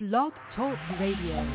Blog Talk Radio.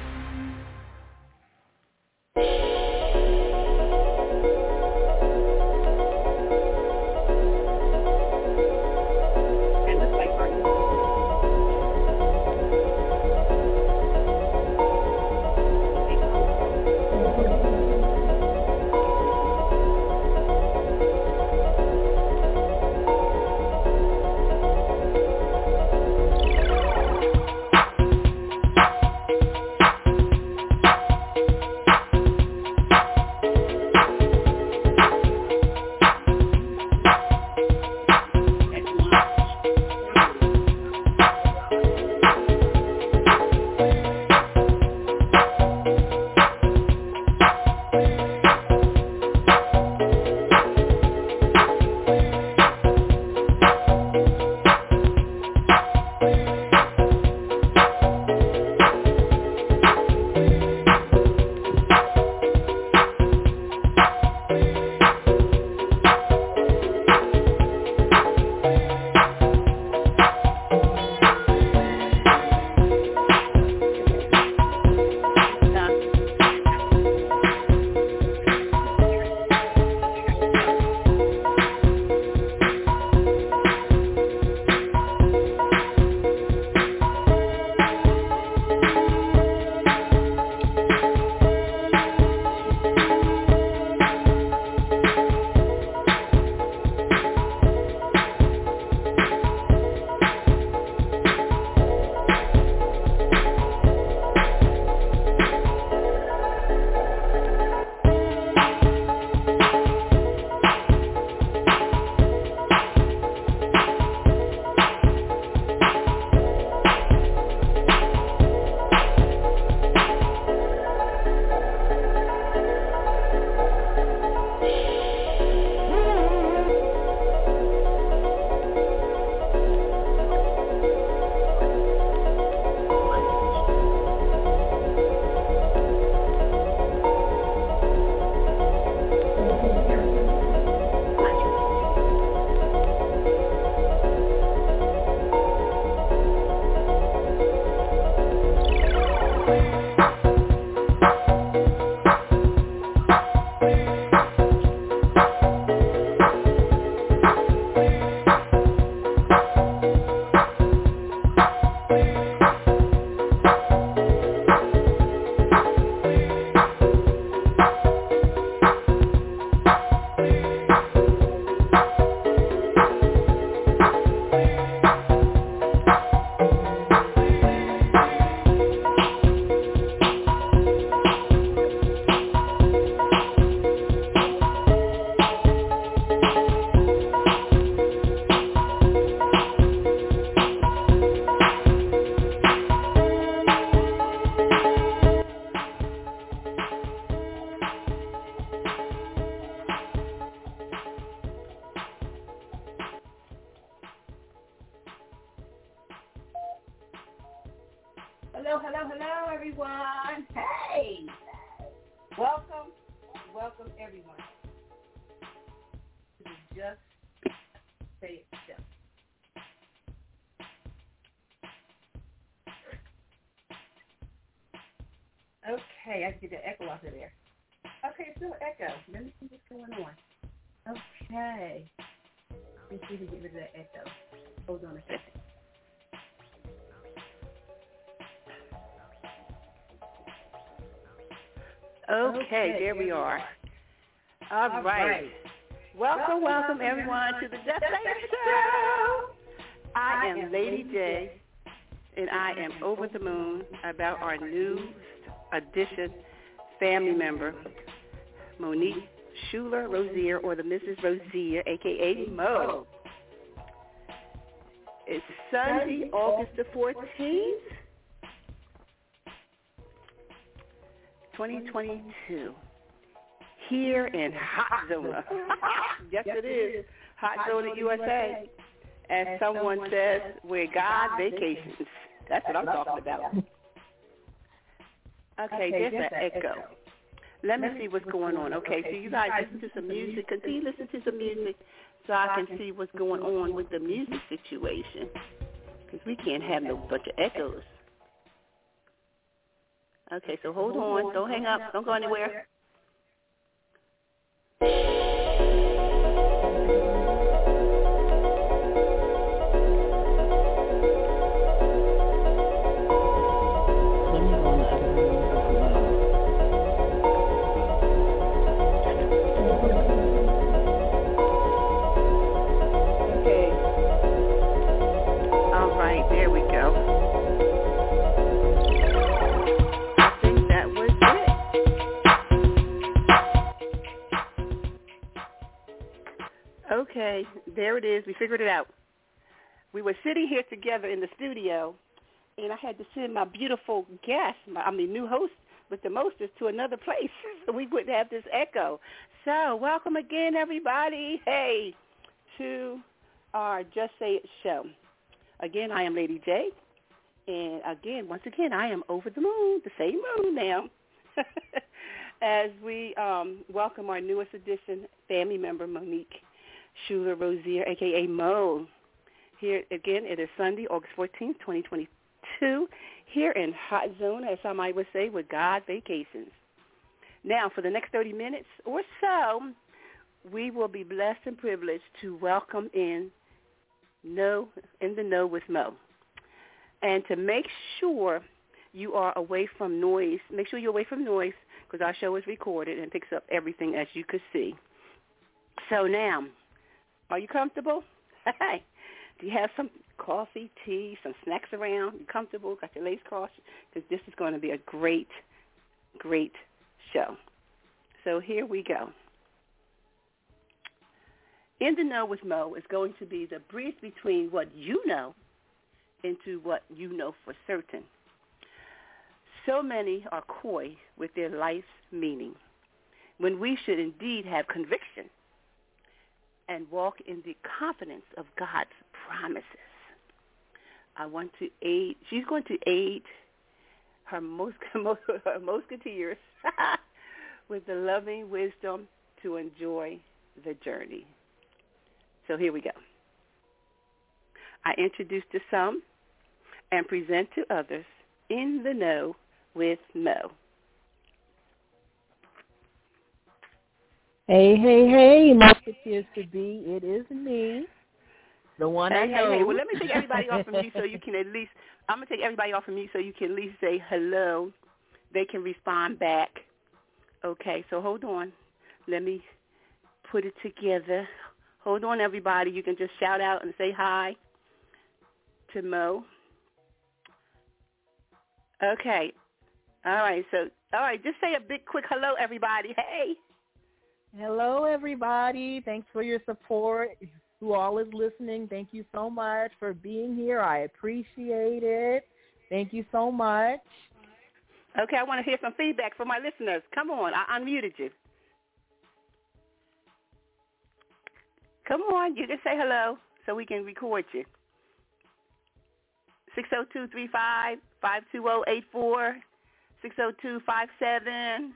Hello, everyone. Hey. Welcome, everyone. To Just Say It Yourself. Okay, I see the echo out of there. Okay, still echo. Let me see what's going on. Okay. Let's see if we can get rid of that echo. Hold on a second. Okay, there we are. All right. Welcome, everyone, to the Death Lake Show. I am Lady J, and I am over the moon about our new addition family member, Monique Schuler-Rosier, or the Mrs. Rozier, a.k.a. Mo. It's Sunday, August the 14th, 2022 here in Hot Zona. yes, it is. Hot Zona USA. As someone says, where God vacations. That's what I'm talking about. Okay, there's an echo. Let me see what's going on. Okay, so you guys listen to some music. Continue to listen to some music so I can see what's going on with the music situation, because we can't have no bunch of echoes. Okay, so hold on. Don't hang up. Don't go anywhere. Okay, there it is. We figured it out. We were sitting here together in the studio, and I had to send my beautiful guest, new host with the mostest, to another place so we wouldn't have this echo. So welcome again, everybody, hey, to our Just Say It show. Again, I am Lady J, and once again, I am over the moon, the same moon now, as we welcome our newest addition, family member Monique Schuler-Rosier, a.k.a. Mo. Here again, it is Sunday, August 14th, 2022, here in Hot Zone, as I might would say, with God Vacations. Now, for the next 30 minutes or so, we will be blessed and privileged to welcome in the Know with Mo. And to make sure you are away from noise, because our show is recorded and picks up everything, as you could see. So now, are you comfortable? Hey, do you have some coffee, tea, some snacks around? You comfortable? Got your legs crossed? Because this is going to be a great, great show. So here we go. In the Know with Mo is going to be the bridge between what you know into what you know for certain. So many are coy with their life's meaning, when we should indeed have conviction and walk in the confidence of God's promises. She's going to aid her Mos'kit-tiers with the loving wisdom to enjoy the journey. So here we go. I introduce to some and present to others In the Know with Mo. Hey, hey, hey, Mos'kit-tiers to be, it is me, the one I know. Hey, well, let me take everybody off of mute so you can at least, say hello. They can respond back. Okay, so hold on. Let me put it together. Hold on, everybody. You can just shout out and say hi to Mo. Okay. All right, just say a big quick hello, everybody. Hey. Hello, everybody. Thanks for your support. Who all is listening, thank you so much for being here. I appreciate it. Thank you so much. Okay, I want to hear some feedback from my listeners. Come on. I unmuted you. Come on. You just say hello so we can record you. 602-355-220-84, 602-57.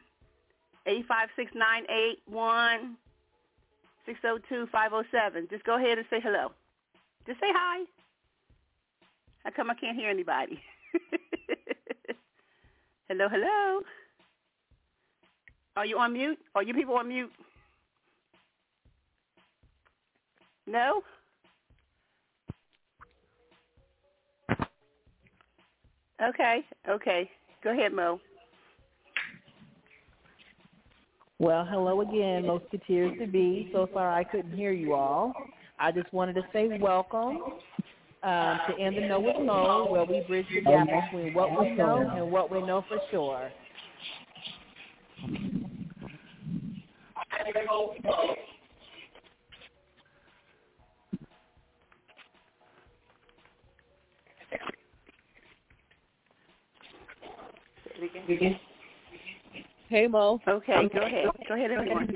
856-981, 602-507. Just go ahead and say hello. Just say hi. How come I can't hear anybody? Hello, hello. Are you on mute? Are you people on mute? No? Okay. Go ahead, Mo. Well, hello again, Mos'kit-tiers to be. So sorry I couldn't hear you all. I just wanted to say welcome to In the Know with Mo, where we bridge the gap between what we know and what we know for sure. Hey, Mo. Okay, go ahead. Go ahead, everyone.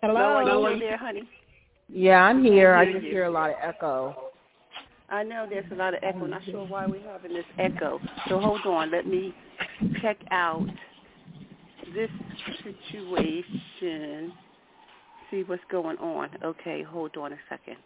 Hello. Are you there, honey? Yeah, I'm here. I just hear a lot of echo. I know there's a lot of echo. Not sure why we're having this echo. So hold on. Let me check out this situation, see what's going on. Okay, hold on a second.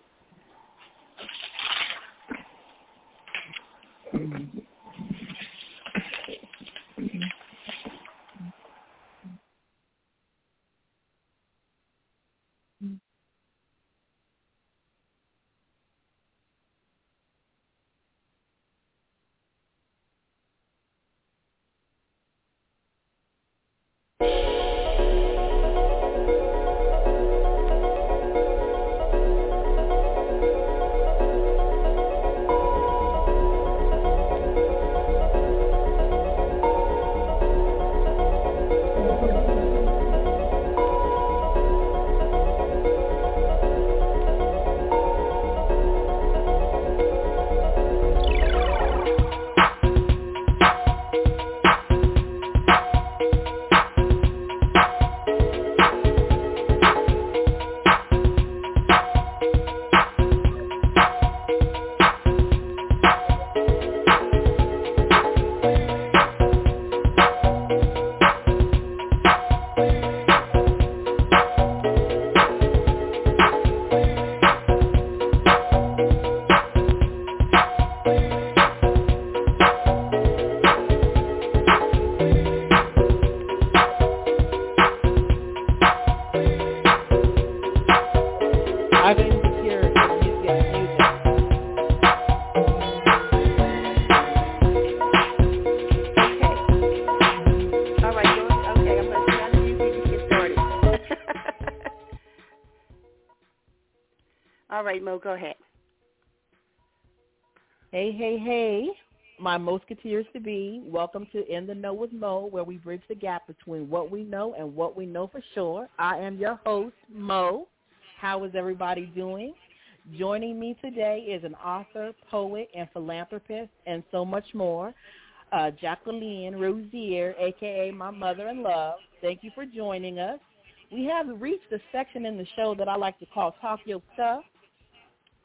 Go ahead. Hey, hey, hey, my Mos'kit-tiers to be. Welcome to In the Know with Mo, where we bridge the gap between what we know and what we know for sure. I am your host, Mo. How is everybody doing? Joining me today is an author, poet, and philanthropist, and so much more, Jacqueline Rozier, a.k.a. my mother-in-law. Thank you for joining us. We have reached a section in the show that I like to call Talk Your Stuff.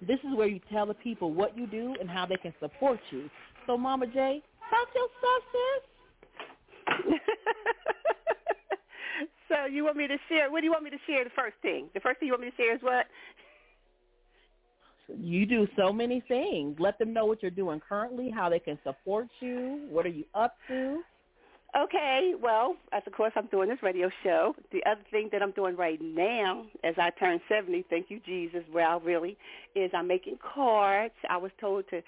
This is where you tell the people what you do and how they can support you. So, Mama J, talk your stuff, sis. So you want me to share? What do you want me to share? The first thing. The first thing you want me to share is what? You do so many things. Let them know what you're doing currently, how they can support you. What are you up to? Okay, well, as of course, I'm doing this radio show. The other thing that I'm doing right now, as I turn 70, thank you, Jesus, well, really, is I'm making cards. I was told to,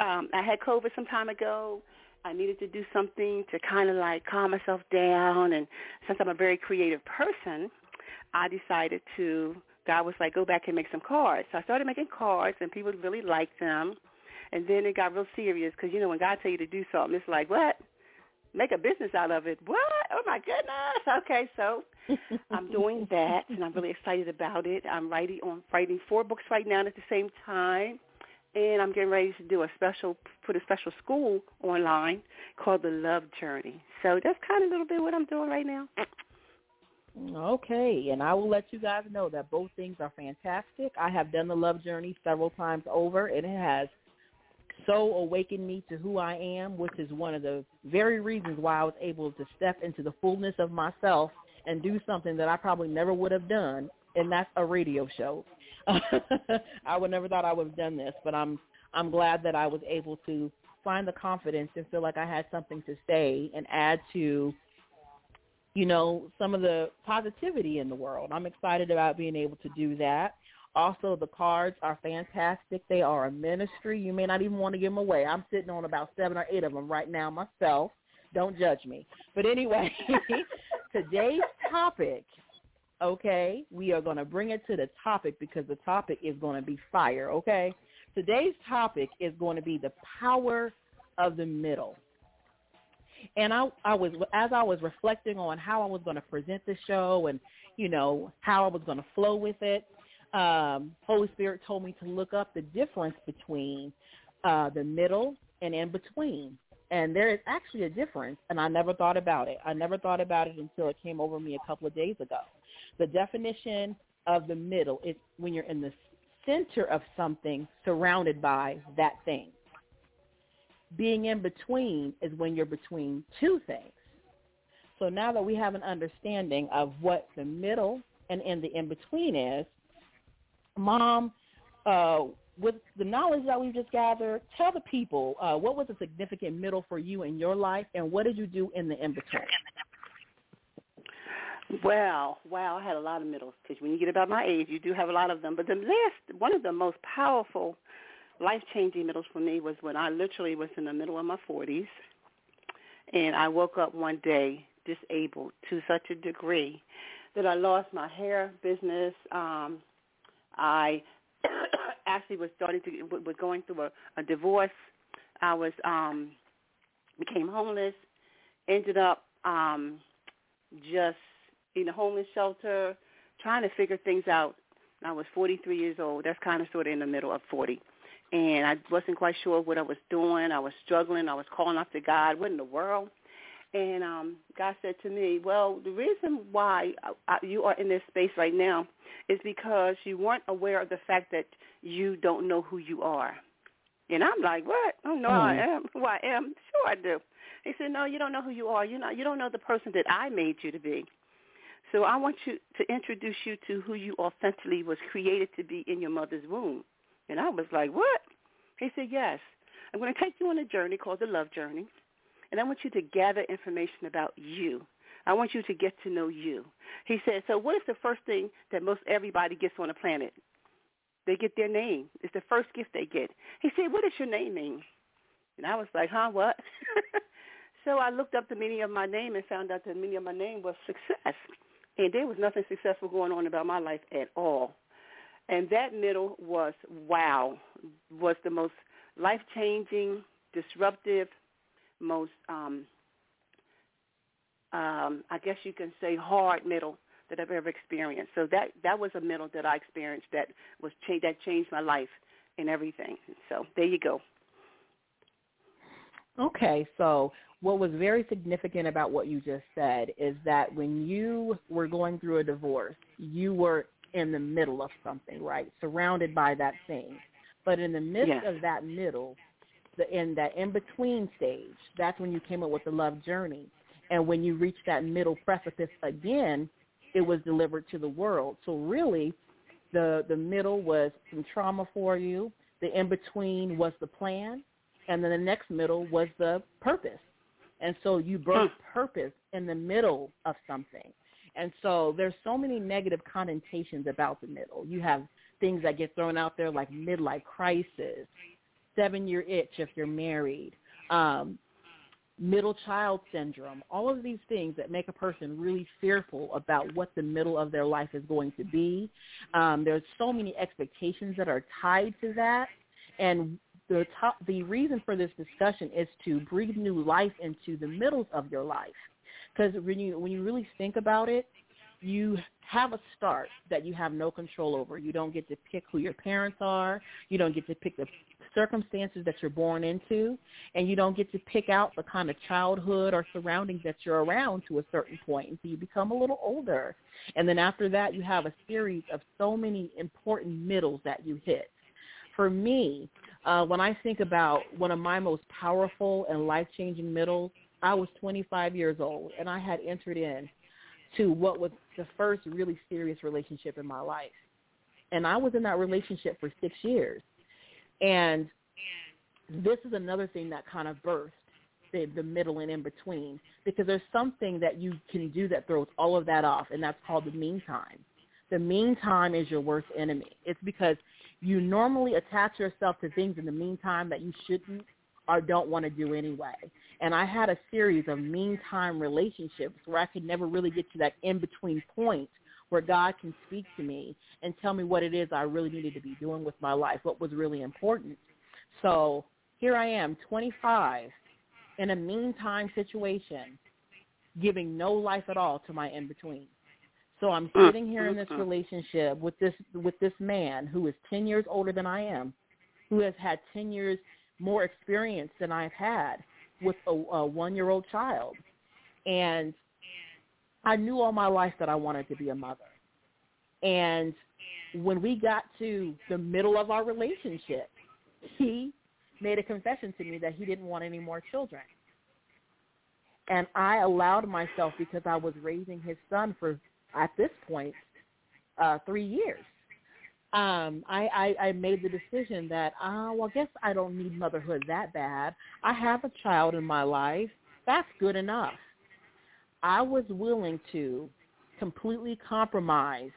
I had COVID some time ago. I needed to do something to kind of like calm myself down. And since I'm a very creative person, I decided to, God was like, go back and make some cards. So I started making cards, and people really liked them. And then it got real serious because, you know, when God tell you to do something, it's like, what? Make a business out of it. What? Oh, my goodness. Okay, so I'm doing that, and I'm really excited about it. I'm writing 4 books right now at the same time, and I'm getting ready to put a special school online called The Love Journey. So that's kind of a little bit what I'm doing right now. Okay, and I will let you guys know that both things are fantastic. I have done The Love Journey several times over, and it has so awakened me to who I am, which is one of the very reasons why I was able to step into the fullness of myself and do something that I probably never would have done, and that's a radio show. I would never thought I would have done this, but I'm glad that I was able to find the confidence and feel like I had something to say and add to, you know, some of the positivity in the world. I'm excited about being able to do that. Also, the cards are fantastic. They are a ministry. You may not even want to give them away. I'm sitting on about 7 or 8 of them right now myself. Don't judge me. But anyway, today's topic, okay, we are going to bring it to the topic because the topic is going to be fire, okay? Today's topic is going to be the power of the middle. And I was reflecting on how I was going to present the show and, you know, how I was going to flow with it, Holy Spirit told me to look up the difference between the middle and in between. And there is actually a difference, and I never thought about it. I never thought about it until it came over me a couple of days ago. The definition of the middle is when you're in the center of something surrounded by that thing. Being in between is when you're between two things. So now that we have an understanding of what the middle and in the in-between is, Mom, with the knowledge that we've just gathered, tell the people, what was a significant middle for you in your life, and what did you do in the in-between? Well, wow, I had a lot of middles, because when you get about my age, you do have a lot of them. But the last, one of the most powerful, life-changing middles for me was when I literally was in the middle of my 40s, and I woke up one day disabled to such a degree that I lost my hair business. I actually was going through a divorce. I was became homeless, ended up just in a homeless shelter, trying to figure things out. I was 43 years old. That's kind of sort of in the middle of 40. And I wasn't quite sure what I was doing. I was struggling. I was calling after God. What in the world? And God said to me, well, the reason why you are in this space right now is because you weren't aware of the fact that you don't know who you are. And I'm like, what? I don't know I am who I am. Sure I do. He said, no, you don't know who you are. You don't know the person that I made you to be. So I want you to introduce you to who you authentically was created to be in your mother's womb. And I was like, what? He said, yes. I'm going to take you on a journey called the Love Journey, and I want you to gather information about you. I want you to get to know you. He said, so what is the first thing that most everybody gets on the planet? They get their name. It's the first gift they get. He said, what does your name mean? And I was like, huh, what? So I looked up the meaning of my name and found out the meaning of my name was success. And there was nothing successful going on about my life at all. And that middle was, wow, was the most life-changing, disruptive, most, I guess you can say, hard middle that I've ever experienced. So that was a middle that I experienced that changed my life and everything. So there you go. Okay, so what was very significant about what you just said is that when you were going through a divorce, you were in the middle of something, right? Surrounded by that thing. But in the midst of that middle, in that in-between stage, that's when you came up with the Love Journey. And when you reached that middle precipice again, it was delivered to the world. So really, the middle was some trauma for you. The in-between was the plan. And then the next middle was the purpose. And so you brought purpose in the middle of something. And so there's so many negative connotations about the middle. You have things that get thrown out there like midlife crisis, 7-year itch if you're married, middle child syndrome, all of these things that make a person really fearful about what the middle of their life is going to be. There's so many expectations that are tied to that. And the reason for this discussion is to breathe new life into the middles of your life. Because when you really think about it, you have a start that you have no control over. You don't get to pick who your parents are. You don't get to pick the circumstances that you're born into. And you don't get to pick out the kind of childhood or surroundings that you're around to a certain point until you become a little older. And then after that, you have a series of so many important middles that you hit. For me, when I think about one of my most powerful and life-changing middles, I was 25 years old, and I had entered in to what was the first really serious relationship in my life. And I was in that relationship for 6 years. And this is another thing that kind of birthed the middle and in between, because there's something that you can do that throws all of that off, and that's called the meantime. The meantime is your worst enemy. It's because you normally attach yourself to things in the meantime that you shouldn't or don't want to do anyway. And I had a series of meantime relationships where I could never really get to that in-between point where God can speak to me and tell me what it is I really needed to be doing with my life, what was really important. So here I am, 25, in a meantime situation, giving no life at all to my in-between. So I'm sitting here in this relationship with this man who is 10 years older than I am, who has had 10 years more experience than I've had, with a one-year-old child. And I knew all my life that I wanted to be a mother. And when we got to the middle of our relationship, he made a confession to me that he didn't want any more children. And I allowed myself, because I was raising his son for, at this point, 3 years. I made the decision that, well, I guess I don't need motherhood that bad. I have a child in my life. That's good enough. I was willing to completely compromise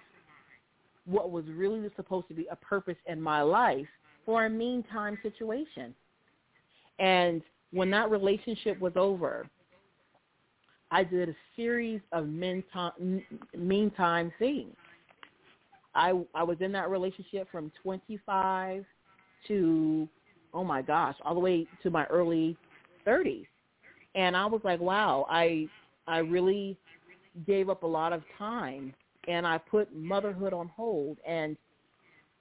what was really supposed to be a purpose in my life for a meantime situation. And when that relationship was over, I did a series of meantime things. I was in that relationship from 25 to, oh my gosh, all the way to my early 30s. And I was like, wow, I really gave up a lot of time, and I put motherhood on hold. And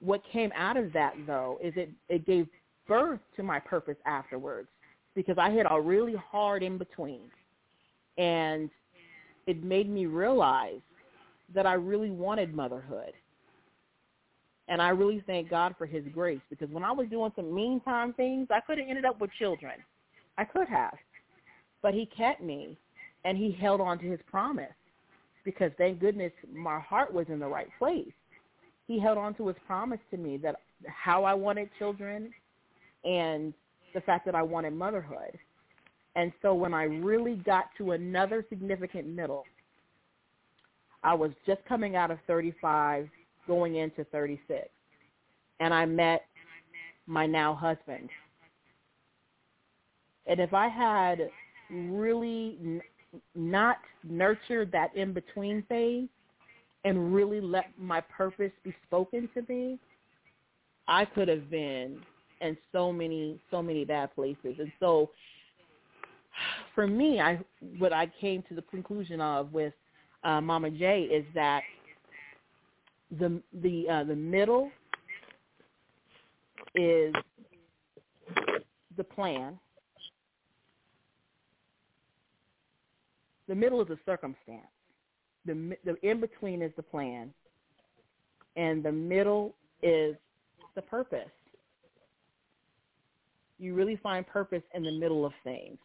what came out of that, though, is it gave birth to my purpose afterwards, because I hit a really hard in between. And it made me realize that I really wanted motherhood. And I really thank God for his grace, because when I was doing some meantime things, I could have ended up with children. I could have. But he kept me, and he held on to his promise, because thank goodness my heart was in the right place. He held on to his promise to me that how I wanted children and the fact that I wanted motherhood. And so when I really got to another significant middle, I was just coming out of 35, going into 36, and I met my now husband. And if I had really not nurtured that in-between phase and really let my purpose be spoken to me, I could have been in so many bad places. And so for me, what I came to the conclusion of with Mama J is that the middle is the plan. The middle is the circumstance. The in-between is the plan. And the middle is the purpose. You really find purpose in the middle of things,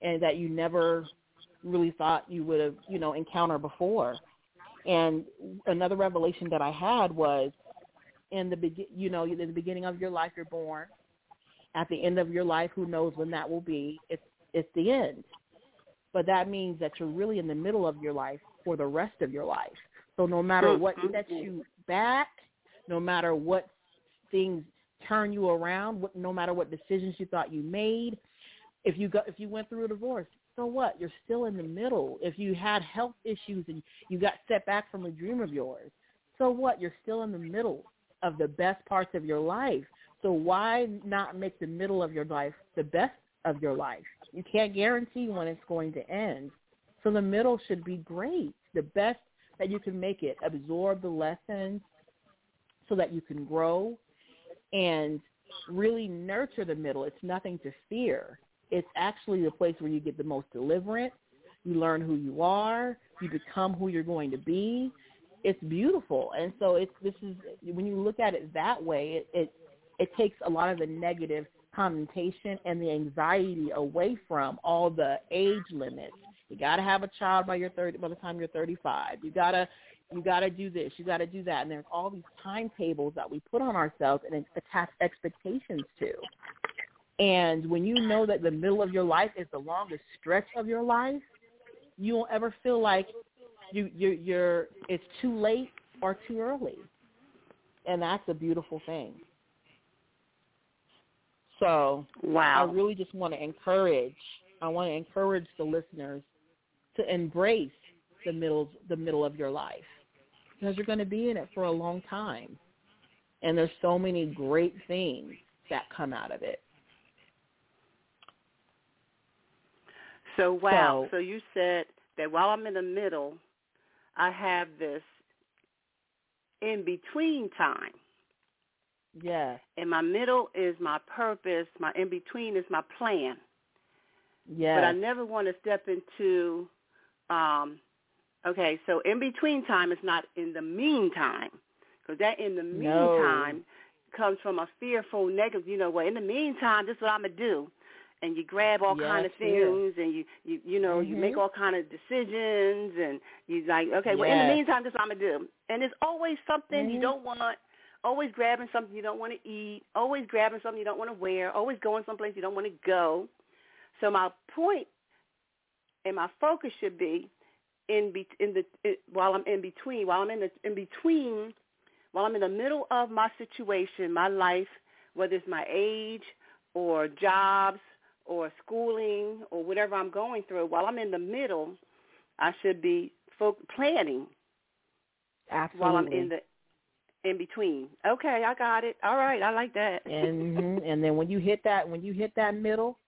and that you never really thought you would have, encounter before. And another revelation that I had was in the beginning of your life, you're born. At the end of your life, who knows when that will be? It's the end. But that means that you're really in the middle of your life for the rest of your life. So no matter what sets you back, no matter what things turn you around, no matter what decisions you thought you made, if you went through a divorce, so what? You're still in the middle. If you had health issues and you got set back from a dream of yours, so what? You're still in the middle of the best parts of your life. So why not make the middle of your life the best of your life? You can't guarantee when it's going to end. So the middle should be great, the best that you can make it. Absorb the lessons so that you can grow and really nurture the middle. It's nothing to fear. It's actually the place where you get the most deliverance. You learn who you are. You become who you're going to be. It's beautiful. And so this is when you look at it that way, it takes a lot of the negative connotation and the anxiety away from all the age limits. You gotta have a child by the time you're 35. You gotta do this. You gotta do that. And there's all these timetables that we put on ourselves and attach expectations to. And when you know that the middle of your life is the longest stretch of your life, you won't ever feel like you're it's too late or too early. And that's a beautiful thing. So wow. I really just want to encourage the listeners to embrace the middle of your life, because you're going to be in it for a long time. And there's so many great things that come out of it. So, wow. So you said that while I'm in the middle, I have this in-between time. Yes. And my middle is my purpose. My in-between is my plan. Yes. But I never want to step into, okay, so in-between time is not in the meantime, because that in the meantime comes from a fearful negative, you know, well, in the meantime, this is what I'm going to do. And you grab all kind of things, and you know, you make all kind of decisions, and you like, okay, well, in the meantime, this is what I'm going to do. And it's always something you don't want, always grabbing something you don't want to eat, always grabbing something you don't want to wear, always going someplace you don't want to go. So my point and my focus should be while I'm in between, while I'm in the middle of my situation, my life, whether it's my age or jobs or schooling or whatever I'm going through, while I'm in the middle, I should be planning. Absolutely. While I'm in the in between. Okay, I got it. All right, I like that. And then when you hit that middle,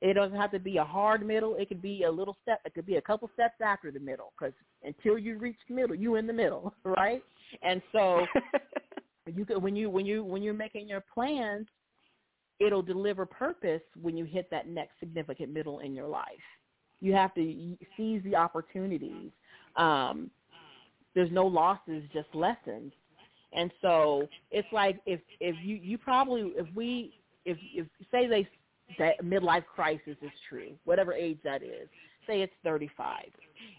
it doesn't have to be a hard middle. It could be a little step. It could be a couple steps after the middle, because until you reach the middle, you in the middle, right? And so you could, when you're making your plans, it'll deliver purpose when you hit that next significant middle in your life. You have to seize the opportunities. There's no losses, just lessons. And so it's like if say they. That midlife crisis is true, whatever age that is. Say it's 35.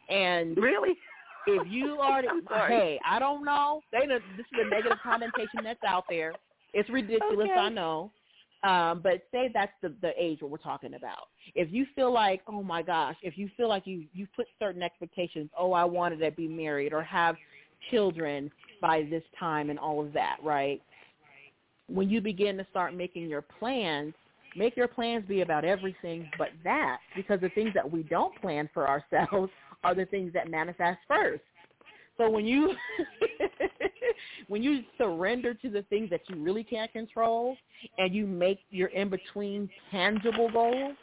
And really? If you are, hey, I don't know. This is a negative connotation that's out there. It's ridiculous, okay. I know. But say that's the age what we're talking about. If you feel like, oh, my gosh, if you feel like you put certain expectations, oh, I wanted to be married or have children by this time and all of that, right? When you begin to start making your plans, make your plans be about everything but that, because the things that we don't plan for ourselves are the things that manifest first. So when you surrender to the things that you really can't control and you make your in-between tangible goals,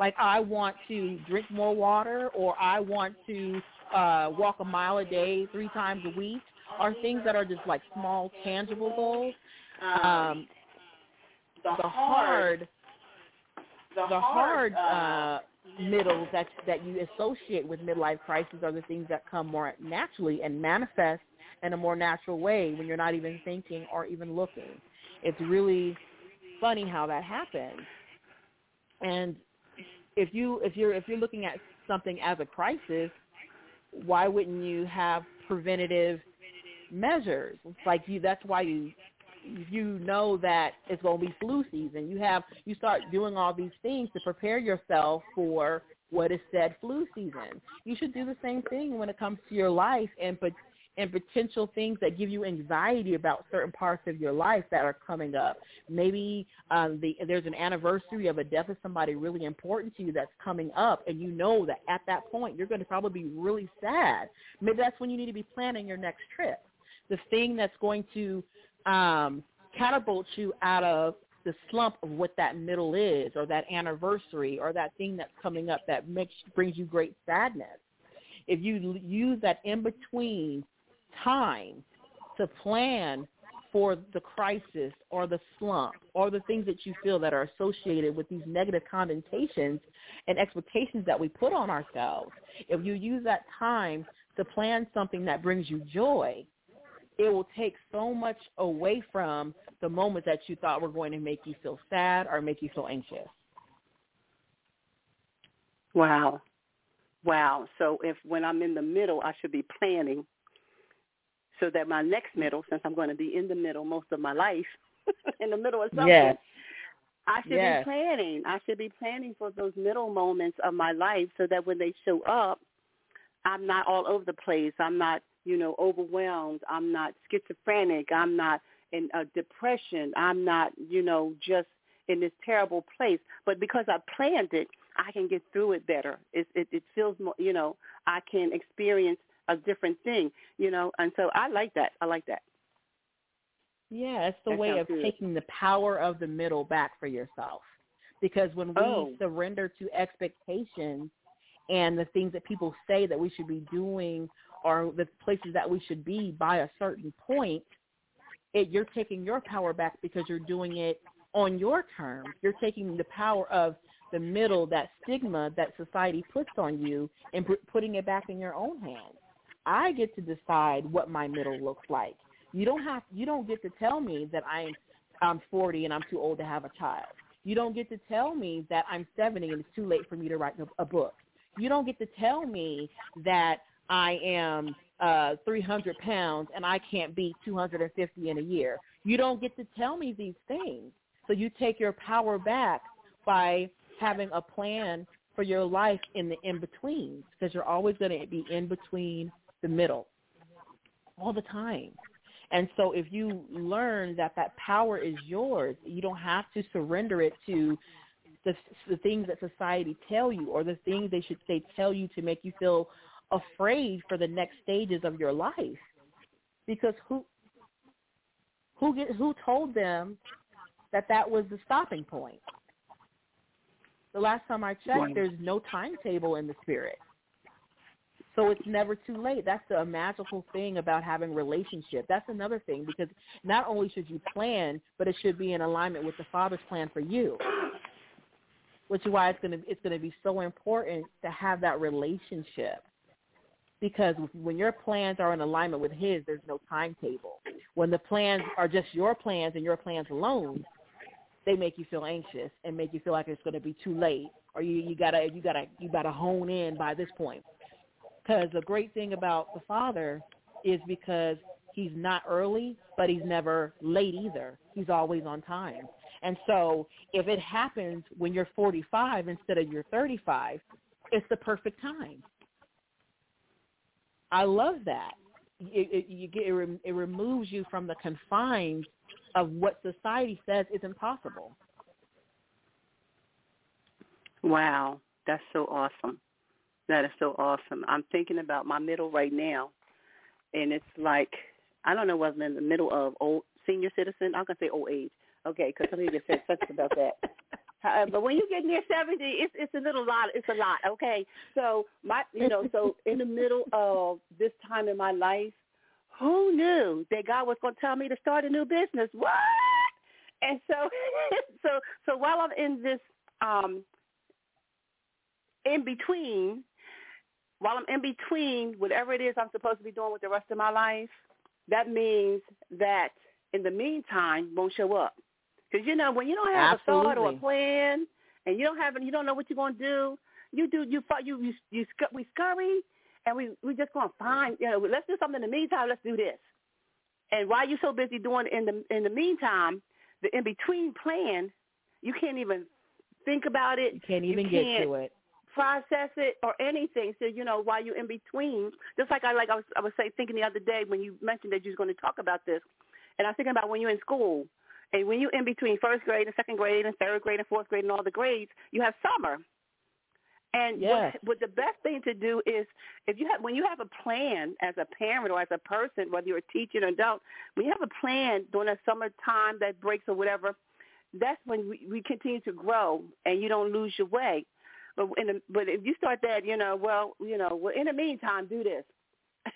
like I want to drink more water or I want to walk a mile a day 3 times a week, are things that are just like small, tangible goals. The hard middles that you associate with midlife crisis are the things that come more naturally and manifest in a more natural way when you're not even thinking or even looking. It's really funny how that happens. And if you're looking at something as a crisis, why wouldn't you have preventative measures? It's like that's why you know that it's going to be flu season. You start doing all these things to prepare yourself for what is said flu season. You should do the same thing when it comes to your life and potential things that give you anxiety about certain parts of your life that are coming up. Maybe there's an anniversary of a death of somebody really important to you that's coming up, and you know that at that point you're going to probably be really sad. Maybe that's when you need to be planning your next trip. The thing that's going to catapult you out of the slump of what that middle is, or that anniversary, or that thing that's coming up that brings you great sadness. If you use that in-between time to plan for the crisis or the slump or the things that you feel that are associated with these negative connotations and expectations that we put on ourselves, if you use that time to plan something that brings you joy, it will take so much away from the moment that you thought were going to make you feel sad or make you feel anxious. Wow. So when I'm in the middle, I should be planning so that my next middle, since I'm going to be in the middle most of my life, in the middle of something, I should be planning. I should be planning for those middle moments of my life so that when they show up, I'm not all over the place. I'm not, overwhelmed. I'm not schizophrenic. I'm not in a depression. I'm not, just in this terrible place. But because I planned it, I can get through it better. It feels more, I can experience a different thing, And so I like that. Yeah, it's the way of taking the power of the middle back for yourself. Because when we surrender to expectations and the things that people say that we should be doing or the places that we should be by a certain point, you're taking your power back because you're doing it on your terms. You're taking the power of the middle, that stigma that society puts on you, and putting it back in your own hands. I get to decide what my middle looks like. You don't get to tell me that I'm 40 and I'm too old to have a child. You don't get to tell me that I'm 70 and it's too late for me to write a book. You don't get to tell me that I am 300 pounds and I can't be 250 in a year. You don't get to tell me these things. So you take your power back by having a plan for your life in the in-betweens, because you're always going to be in between the middle all the time. And so if you learn that power is yours, you don't have to surrender it to the things that society tell you, or the things they tell you to make you feel afraid for the next stages of your life. Because who told them that was the stopping point? The last time I checked, there's no timetable in the spirit. So it's never too late. That's a magical thing about having relationship. That's another thing, because not only should you plan, but it should be in alignment with the Father's plan for you, which is why it's going to be so important to have that relationship. Because when your plans are in alignment with his, there's no timetable. When the plans are just your plans and your plans alone, they make you feel anxious and make you feel like it's going to be too late, or you gotta hone in by this point. Because the great thing about the Father is, because he's not early, but he's never late either. He's always on time. And so if it happens when you're 45 instead of you're 35, it's the perfect time. I love that. It removes you from the confines of what society says is impossible. Wow, that's so awesome. That is so awesome. I'm thinking about my middle right now, and it's like, I don't know whether I'm in the middle of old senior citizen. I'm going to say old age, okay, because somebody just said something about that. But when you get near 70, it's a little lot. It's a lot, okay? So so in the middle of this time in my life, who knew that God was going to tell me to start a new business? What? And so while I'm in this in between whatever it is I'm supposed to be doing with the rest of my life, that means that in the meantime won't show up. Because, when you don't have Absolutely. A thought or a plan, and you don't know what you're going to do, we scurry, and we just going to find, let's do something in the meantime, let's do this. And while you're so busy doing in the meantime, the in-between plan, you can't even think about it. You can't even get to it. Process it or anything. So, while you're in between, just like I was thinking the other day when you mentioned that you was going to talk about this, and I was thinking about when you're in school. And when you're in between first grade and second grade and third grade and fourth grade and all the grades, you have summer. And yes. what the best thing to do is, when you have a plan as a parent or as a person, whether you're a teacher or an adult, when you have a plan during that summertime, that breaks or whatever, that's when we continue to grow and you don't lose your way. But if you start that, in the meantime, do this.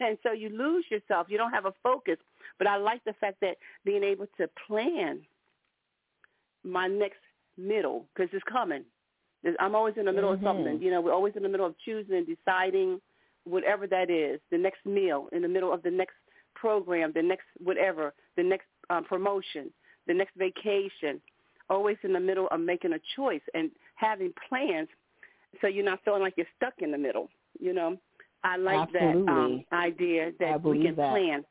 And so you lose yourself. You don't have a focus. But I like the fact that being able to plan my next middle, because it's coming. I'm always in the middle mm-hmm. of something. We're always in the middle of choosing and deciding whatever that is, the next meal, in the middle of the next program, the next whatever, the next promotion, the next vacation, always in the middle of making a choice and having plans so you're not feeling like you're stuck in the middle, I like Absolutely. That idea that we can plan.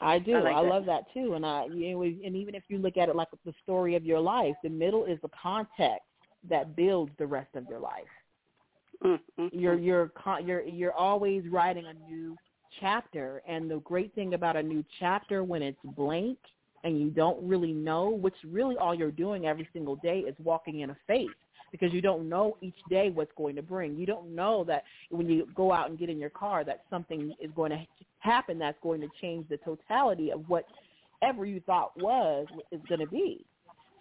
I do. I love that too. And and even if you look at it like the story of your life, the middle is the context that builds the rest of your life. Mm-hmm. You're always writing a new chapter, and the great thing about a new chapter, when it's blank and you don't really know, which really all you're doing every single day is walking in a faith. Because you don't know each day what's going to bring. You don't know that when you go out and get in your car that something is going to happen that's going to change the totality of whatever you thought was is going to be.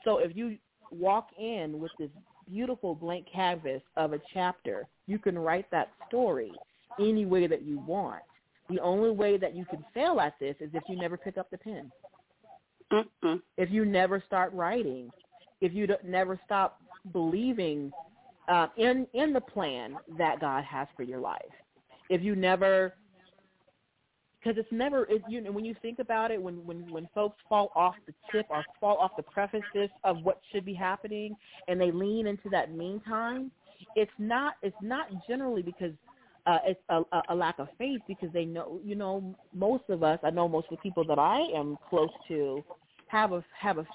So if you walk in with this beautiful blank canvas of a chapter, you can write that story any way that you want. The only way that you can fail at this is if you never pick up the pen, mm-hmm. if you never start writing, if you never stop believing in the plan that God has for your life, if you never, because it's never, when you think about it, when folks fall off the tip or fall off the precipice of what should be happening and they lean into that meantime, it's not generally because it's a lack of faith, because they know, most of us, I know most of the people that I am close to have a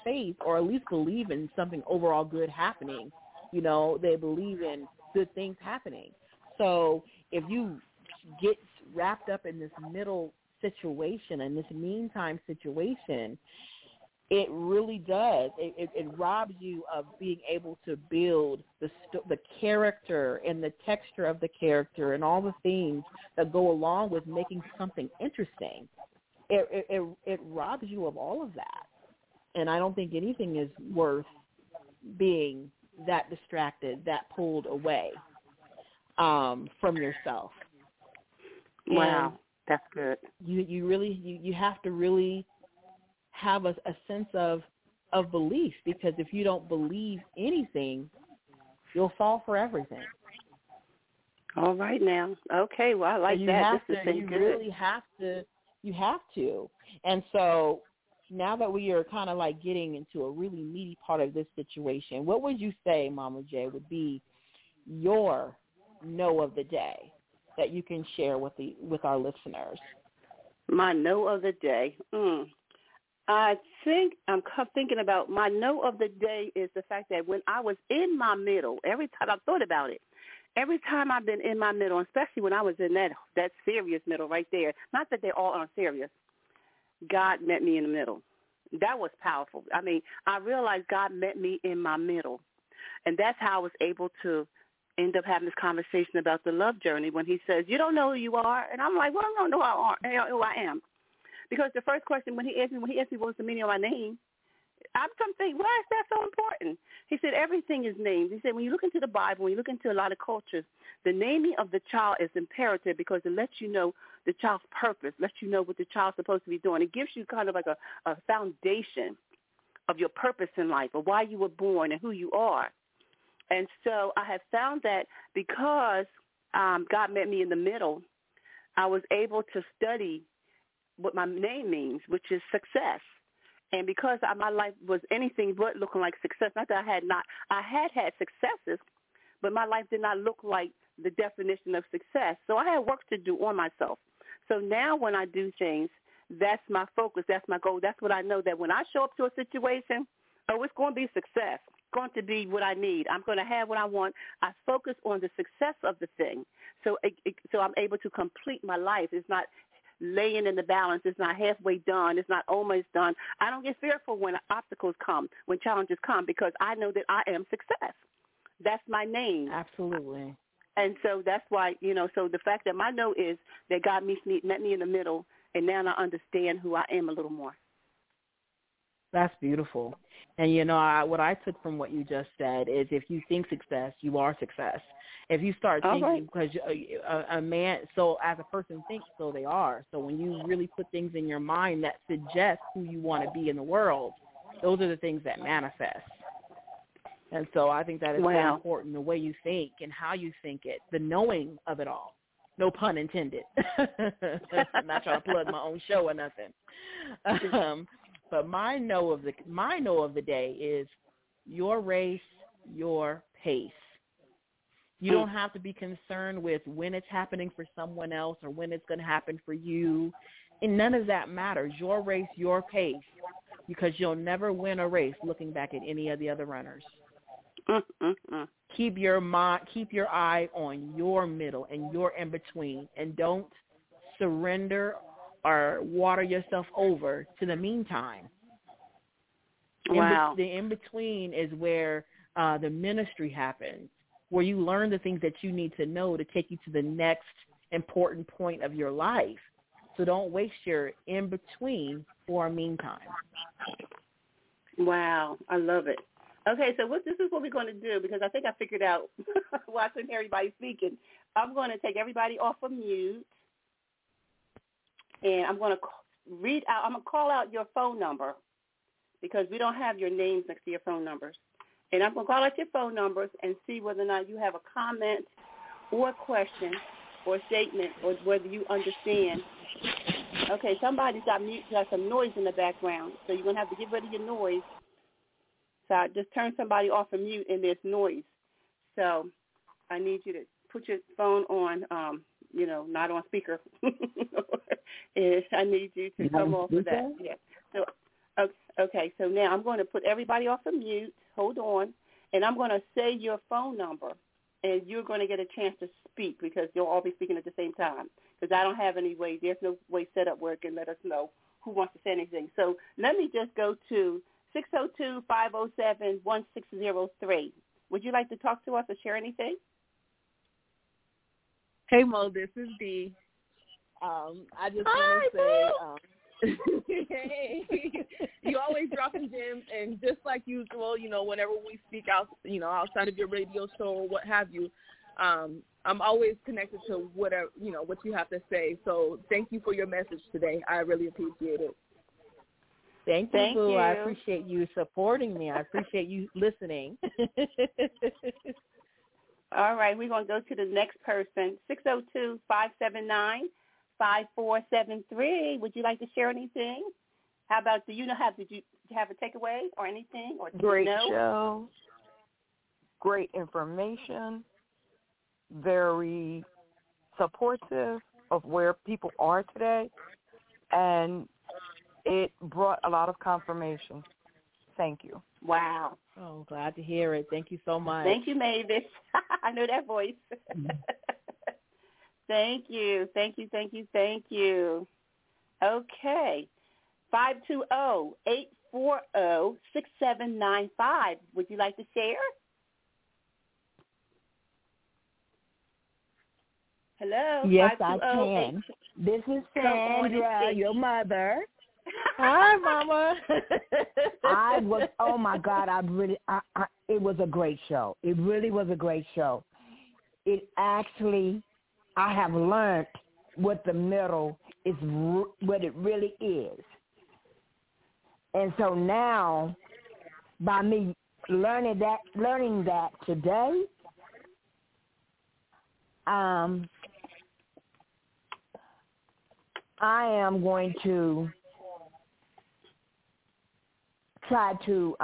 faith, or at least believe in something overall good happening. They believe in good things happening. So if you get wrapped up in this middle situation, in this meantime situation, it really does. It robs you of being able to build the character and the texture of the character and all the things that go along with making something interesting. It robs you of all of that. And I don't think anything is worth being that distracted, that pulled away from yourself. Wow, and that's good. You really have to really have a sense of belief, because if you don't believe anything, you'll fall for everything. All right now. Okay, well, I like that. You really have to. And so now that we are kind of like getting into a really meaty part of this situation, what would you say, Mama J, would be your know of the day that you can share with our listeners? My know of the day. I think I'm thinking about my know of the day is the fact that when I was in my middle, every time I thought about it, every time I've been in my middle, especially when I was in that serious middle right there, not that they all aren't serious, God met me in the middle. That was powerful. I mean, I realized God met me in my middle, and that's how I was able to end up having this conversation about the love journey when he says, you don't know who you are. And I'm like, well, I don't know who I am. Because the first question when he asked me what was the meaning of my name, I'm thinking, why is that so important? He said, everything is named. He said, when you look into the Bible, when you look into a lot of cultures, the naming of the child is imperative because it lets you know the child's purpose, lets you know what the child's supposed to be doing. It gives you kind of like a foundation of your purpose in life, of why you were born and who you are. And so I have found that because God met me in the middle, I was able to study what my name means, which is success. And because my life was anything but looking like success, not that I had successes, but my life did not look like the definition of success. So I had work to do on myself. So now when I do things, that's my focus, that's my goal, that's what I know, that when I show up to a situation, oh, it's going to be success. Going to be what I need. I'm going to have what I want. I focus on the success of the thing. So I'm able to complete my life. It's not laying in the balance. It's not halfway done. It's not almost done. I don't get fearful when obstacles come, when challenges come, because I know that I am success. That's my name. Absolutely. And so that's why, so the fact that my know is that God met me in the middle, and now I understand who I am a little more. That's beautiful. And, what I took from what you just said is if you think success, you are success. If you start thinking, because a man, so as a person thinks, so they are. So when you really put things in your mind that suggest who you want to be in the world, those are the things that manifest. And so I think that is so important, the way you think and how you think it, the knowing of it all. No pun intended. I'm not trying to plug my own show or nothing. But my know of the day is your race, your pace. You don't have to be concerned with when it's happening for someone else or when it's going to happen for you. And none of that matters. Your race, your pace, because you'll never win a race looking back at any of the other runners. Keep your eye on your middle and your in-between, and don't surrender or water yourself over to the meantime. Wow. The in-between is where the ministry happens, where you learn the things that you need to know to take you to the next important point of your life. So don't waste your in-between for a meantime. Wow, I love it. Okay, so this is what we're going to do, because I think I figured out watching everybody speaking. I'm going to take everybody off of mute. And I'm going to read out, I'm going to call out your phone number because we don't have your names next to your phone numbers. And I'm going to call out your phone numbers and see whether or not you have a comment or question or statement or whether you understand. Okay, somebody's got some noise in the background, so you're going to have to get rid of your noise. So I just turn somebody off of mute and there's noise. So I need you to put your phone on, not on speaker. I need you to come off of that. Yeah. So, okay, so now I'm going to put everybody off of mute. Hold on. And I'm going to say your phone number, and you're going to get a chance to speak because you'll all be speaking at the same time because I don't have any way. There's no way set up where it can let us know who wants to say anything. So let me just go to 602-507-1603. Would you like to talk to us or share anything? Hey, Mo, this is Dee. I just want to say you always dropping gems, and just like usual, whenever we speak out, outside of your radio show or what have you, I'm always connected to whatever, what you have to say. So thank you for your message today. I really appreciate it. Thank you. I appreciate you supporting me. I appreciate you listening. All right, we're going to go to the next person, 602-579-5473. Would you like to share anything? How about, did you have a takeaway or anything? Or great show, great information, very supportive of where people are today, and it brought a lot of confirmation. Thank you. Wow. Oh, glad to hear it. Thank you so much. Thank you, Mavis. I know that voice. Thank you. Thank you, thank you, thank you. Okay. 520-840-6795. Would you like to share? Hello? Yes, I can. This is Sandra, your mother. Hi, Mama. It was a great show. It really was a great show. I have learned what the middle is, what it really is. And so now, by me learning that today, I am going to try to, I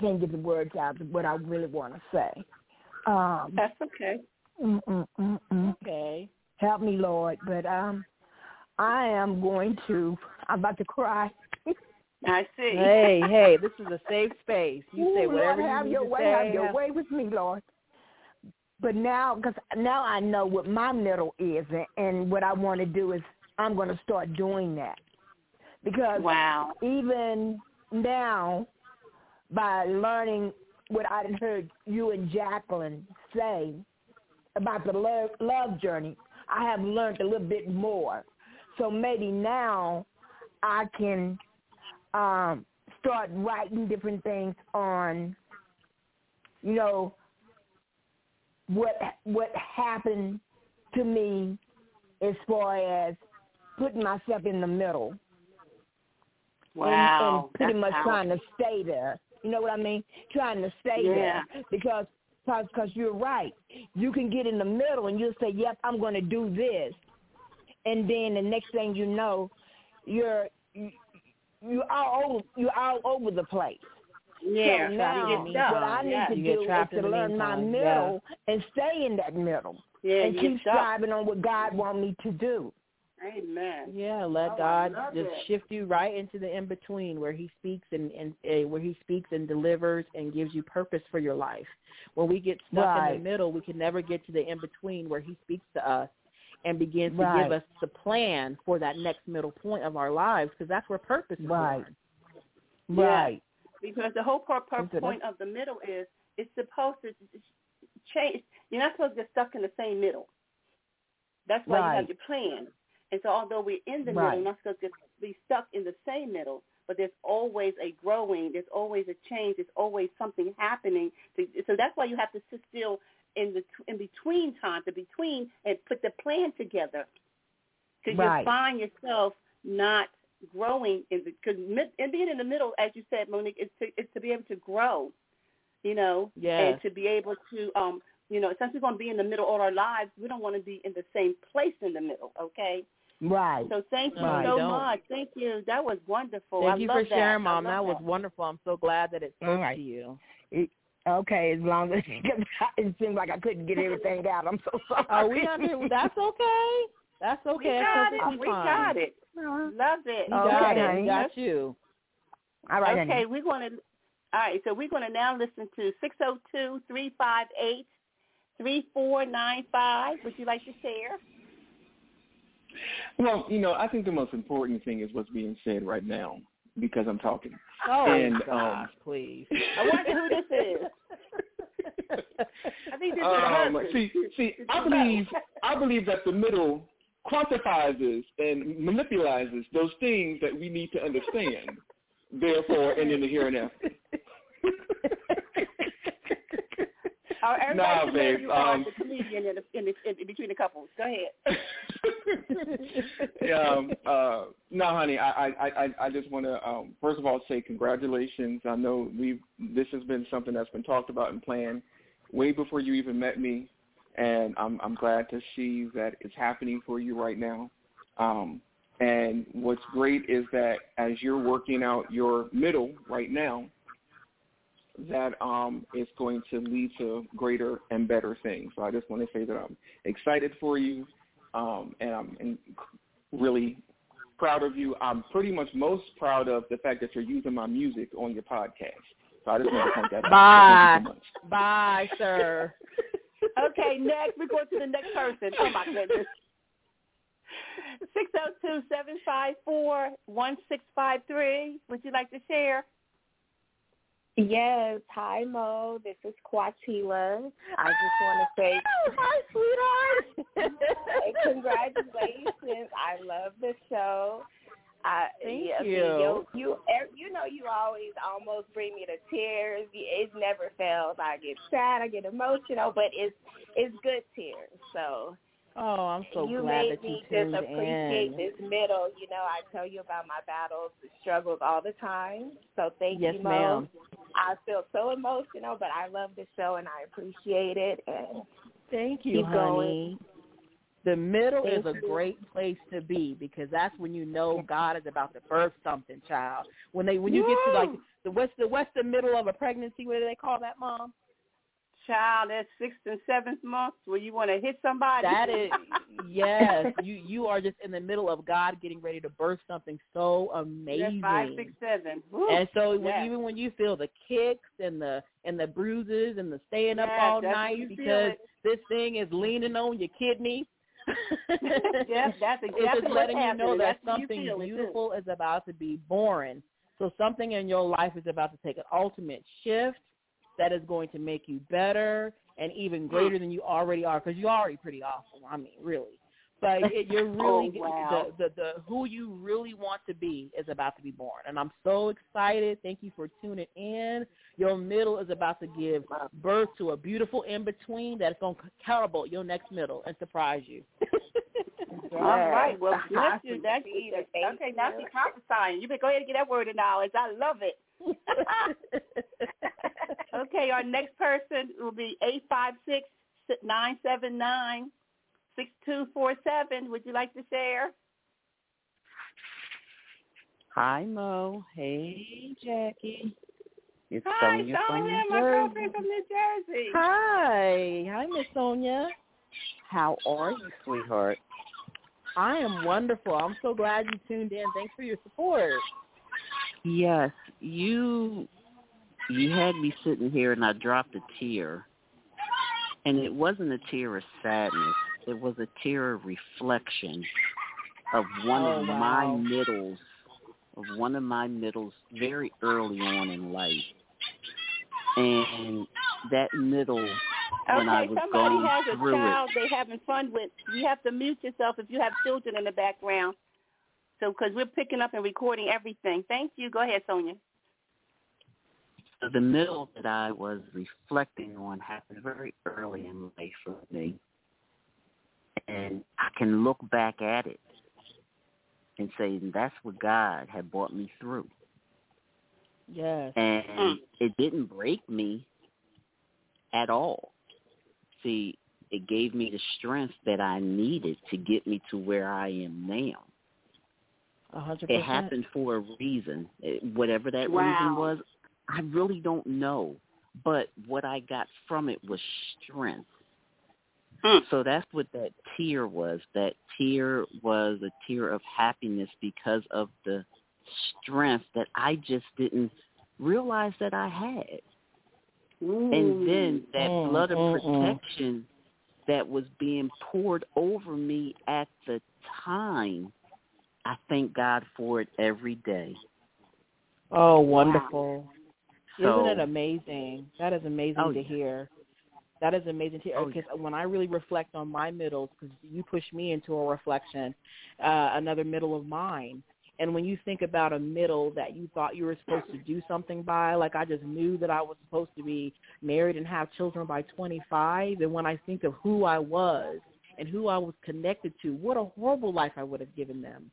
can't get the words out of what I really want to say. That's okay. Okay. Help me, Lord. But I'm about to cry. I see. Hey, this is a safe space. You say whatever Lord, have your way with me, Lord. But now, because now I know what my middle is, and what I want to do is I'm going to start doing that. Because even now, by learning what I had heard you and Jacqueline say about the love journey, I have learned a little bit more. So maybe now I can start writing different things on, what happened to me as far as putting myself in the middle. Wow. And pretty much trying to stay there. You know what I mean? Trying to stay there. Because you're right. You can get in the middle and you'll say, yep, I'm going to do this. And then the next thing you know, you're all over the place. Yeah. So now what I need to do is to learn my middle and stay in that middle. Yeah, and keep striving on what God wants me to do. Amen. Yeah, God just shift you right into the in-between where he speaks and where he speaks and delivers and gives you purpose for your life. When we get stuck in the middle, we can never get to the in-between where he speaks to us and begins to give us the plan for that next middle point of our lives, because that's where purpose is. Right. Because the whole point of the middle is it's supposed to change. You're not supposed to get stuck in the same middle. That's why you have your plan. And so although we're in the middle, we're not supposed to be stuck in the same middle, but there's always a growing, there's always a change, there's always something happening. So that's why you have to sit still in between times, and put the plan together because right. you find yourself not growing in the, because and being in the middle, as you said, Monique, is to be able to grow, you know, yes. and to be able to, you know, since we're going to be in the middle all our lives, we don't want to be in the same place in the middle, okay? Right. So thank you so much. Thank you. That was wonderful. Thank you for sharing, Mom. That was wonderful. I'm so glad that it spoke to you. Okay, as long as it seemed like I couldn't get everything out. I'm so sorry. Oh, that's okay. That's okay. We got it. Love it. Got you. All right. Okay, honey. All right, so we're going to now listen to 602-358-3495. Would you like to share? Well, you know, I think the most important thing is what's being said right now because I'm talking. Oh, and, gosh, please. I wonder who this is. I think this is I believe that the middle quantifies and manipulates those things that we need to understand, therefore, and in the here and after. Everybody babe. You are the comedian in between the couples. Go ahead. Honey, I just want to first of all say congratulations. I know this has been something that's been talked about and planned way before you even met me, and I'm glad to see that it's happening for you right now. And what's great is that as you're working out your middle right now, that is going to lead to greater and better things. So I just want to say that I'm excited for you, and I'm really proud of you. I'm pretty much most proud of the fact that you're using my music on your podcast. So I just want to thank that. Bye. Thank you so much. Bye, sir. Okay, next. We're going to the next person. Oh, my goodness. 602-754-1653. Would you like to share? Yes. Hi, Mo. This is Quatila. I just want to say hi, sweetheart. Congratulations. I love the show. Thank you. You know, you always almost bring me to tears. It never fails. I get sad. I get emotional, but it's good tears. So. Oh, I'm so glad that you tuned in. You made me just appreciate this middle. You know, I tell you about my battles and struggles all the time. So thank you, Mo. Ma'am. I feel so emotional, but I love the show and I appreciate it. And thank you, honey. Going. The middle is a great place to be because that's when you know God is about to birth something, child. When you get to like what's the middle of a pregnancy? What do they call that, Mom? Child, that's 6th and 7th months where you want to hit somebody. That is, yes. You are just in the middle of God getting ready to birth something so amazing. That's 5, 6, 7. Woo. And so even when you feel the kicks and the bruises and the staying up all night because this thing is leaning on your kidney. Yes, that's exactly it's just letting you know that something beautiful is about to be born. So something in your life is about to take an ultimate shift. That is going to make you better and even greater than you already are because you're already pretty awesome. I mean, really. But you're really the who you really want to be is about to be born. And I'm so excited. Thank you for tuning in. Your middle is about to give birth to a beautiful in-between that's going to catapult your next middle and surprise you. All right. Well, bless you. That's it. Okay, now she's prophesying. You better go ahead and get that word of knowledge. I love it. Okay, our next person will be 856-979-6247. Would you like to share? Hi, Mo. Hey, Jackie. Hi, Sonia, my girlfriend from New Jersey. Hi, Miss Sonia. How are you, sweetheart? I am wonderful. I'm so glad you tuned in. Thanks for your support. Yes, you had me sitting here and I dropped a tear. And it wasn't a tear of sadness. It was a tear of reflection of one of my middles very early on in life. And that middle, when I was going through it. Okay, somebody has a child they're having fun with. You have to mute yourself if you have children in the background. So, because we're picking up and recording everything. Thank you. Go ahead, Sonia. So the middle that I was reflecting on happened very early in life for me. And I can look back at it and say, that's what God had brought me through. Yes. And it didn't break me at all. See, it gave me the strength that I needed to get me to where I am now. 100%. It happened for a reason. Whatever that reason was, I really don't know. But what I got from it was strength. So that's what that tear was. That tear was a tear of happiness because of the strength that I just didn't realize that I had. Ooh. And then that blood of protection that was being poured over me at the time, I thank God for it every day. Oh, wonderful. Wow. So, isn't it amazing? That is amazing to hear. That is amazing to hear. Because when I really reflect on my middles, because you pushed me into a reflection, another middle of mine. And when you think about a middle that you thought you were supposed to do something by, like I just knew that I was supposed to be married and have children by 25. And when I think of who I was and who I was connected to, what a horrible life I would have given them.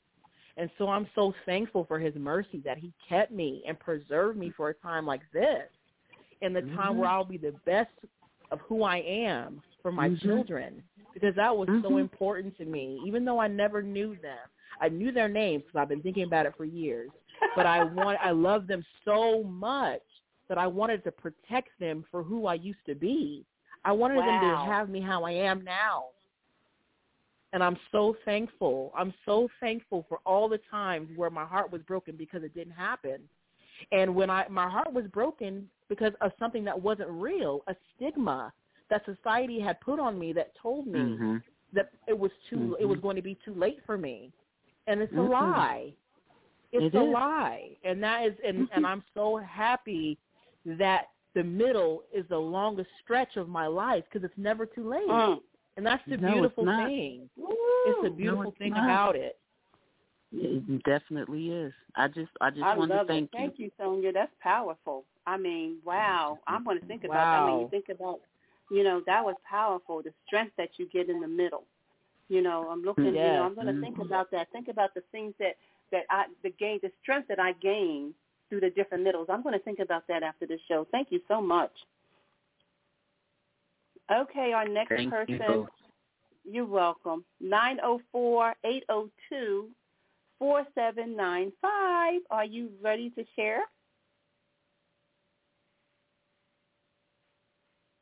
And so I'm so thankful for his mercy that he kept me and preserved me for a time like this, and the time where I'll be the best of who I am for my children, because that was so important to me, even though I never knew them. I knew their names because I've been thinking about it for years, but I love them so much that I wanted to protect them for who I used to be. I wanted them to have me how I am now. And I'm so thankful. I'm so thankful for all the times where my heart was broken because it didn't happen. And when my heart was broken because of something that wasn't real, a stigma that society had put on me that told me that it was it was going to be too late for me. And it's a lie. It's a lie. And that is, and I'm so happy that the middle is the longest stretch of my life because it's never too late. And that's the beautiful thing. It's the beautiful thing about it. It definitely is. I want to thank you. Thank you, Sonia. That's powerful. I mean, wow. I'm going to think about that. I mean, you think about, that was powerful, the strength that you get in the middle. I'm looking, I'm going to think about that. Think about the things that the strength that I gained through the different middles. I'm going to think about that after the show. Thank you so much. Okay, our next person. You. You're welcome. 904-802-4795. Are you ready to share?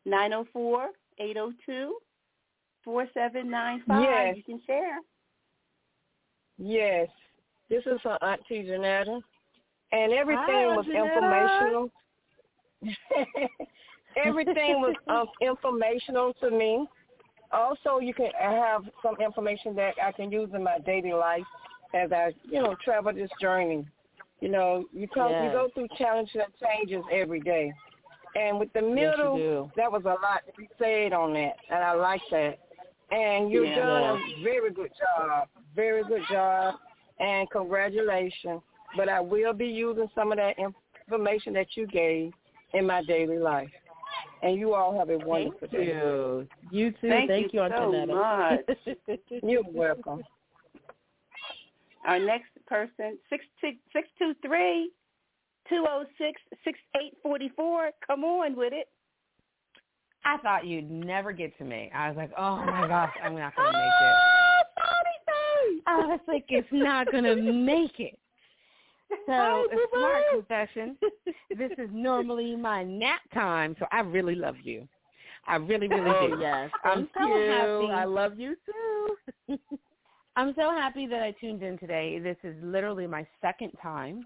904-802-4795. Yes. You can share. Yes. This is her Auntie Janetta. And everything was informational. Everything was informational to me. Also, I have some information that I can use in my daily life as I, travel this journey. You go through challenges and changes every day. And with the middle, that was a lot to be said on that, and I like that. And you've done a very good job, and congratulations. But I will be using some of that information that you gave in my daily life. And you all have a wonderful day. You too. Thank you Antonetta. So much. You're welcome. Our next person, 623-206-6844. Come on with it. I thought you'd never get to me. I was like, oh, my gosh, I'm not going to make it. I was like, it's not going to make it. So a smart confession. This is normally my nap time, so I really love you. I really, really do. Yes, I'm so happy. I love you too. I'm so happy that I tuned in today. This is literally my second time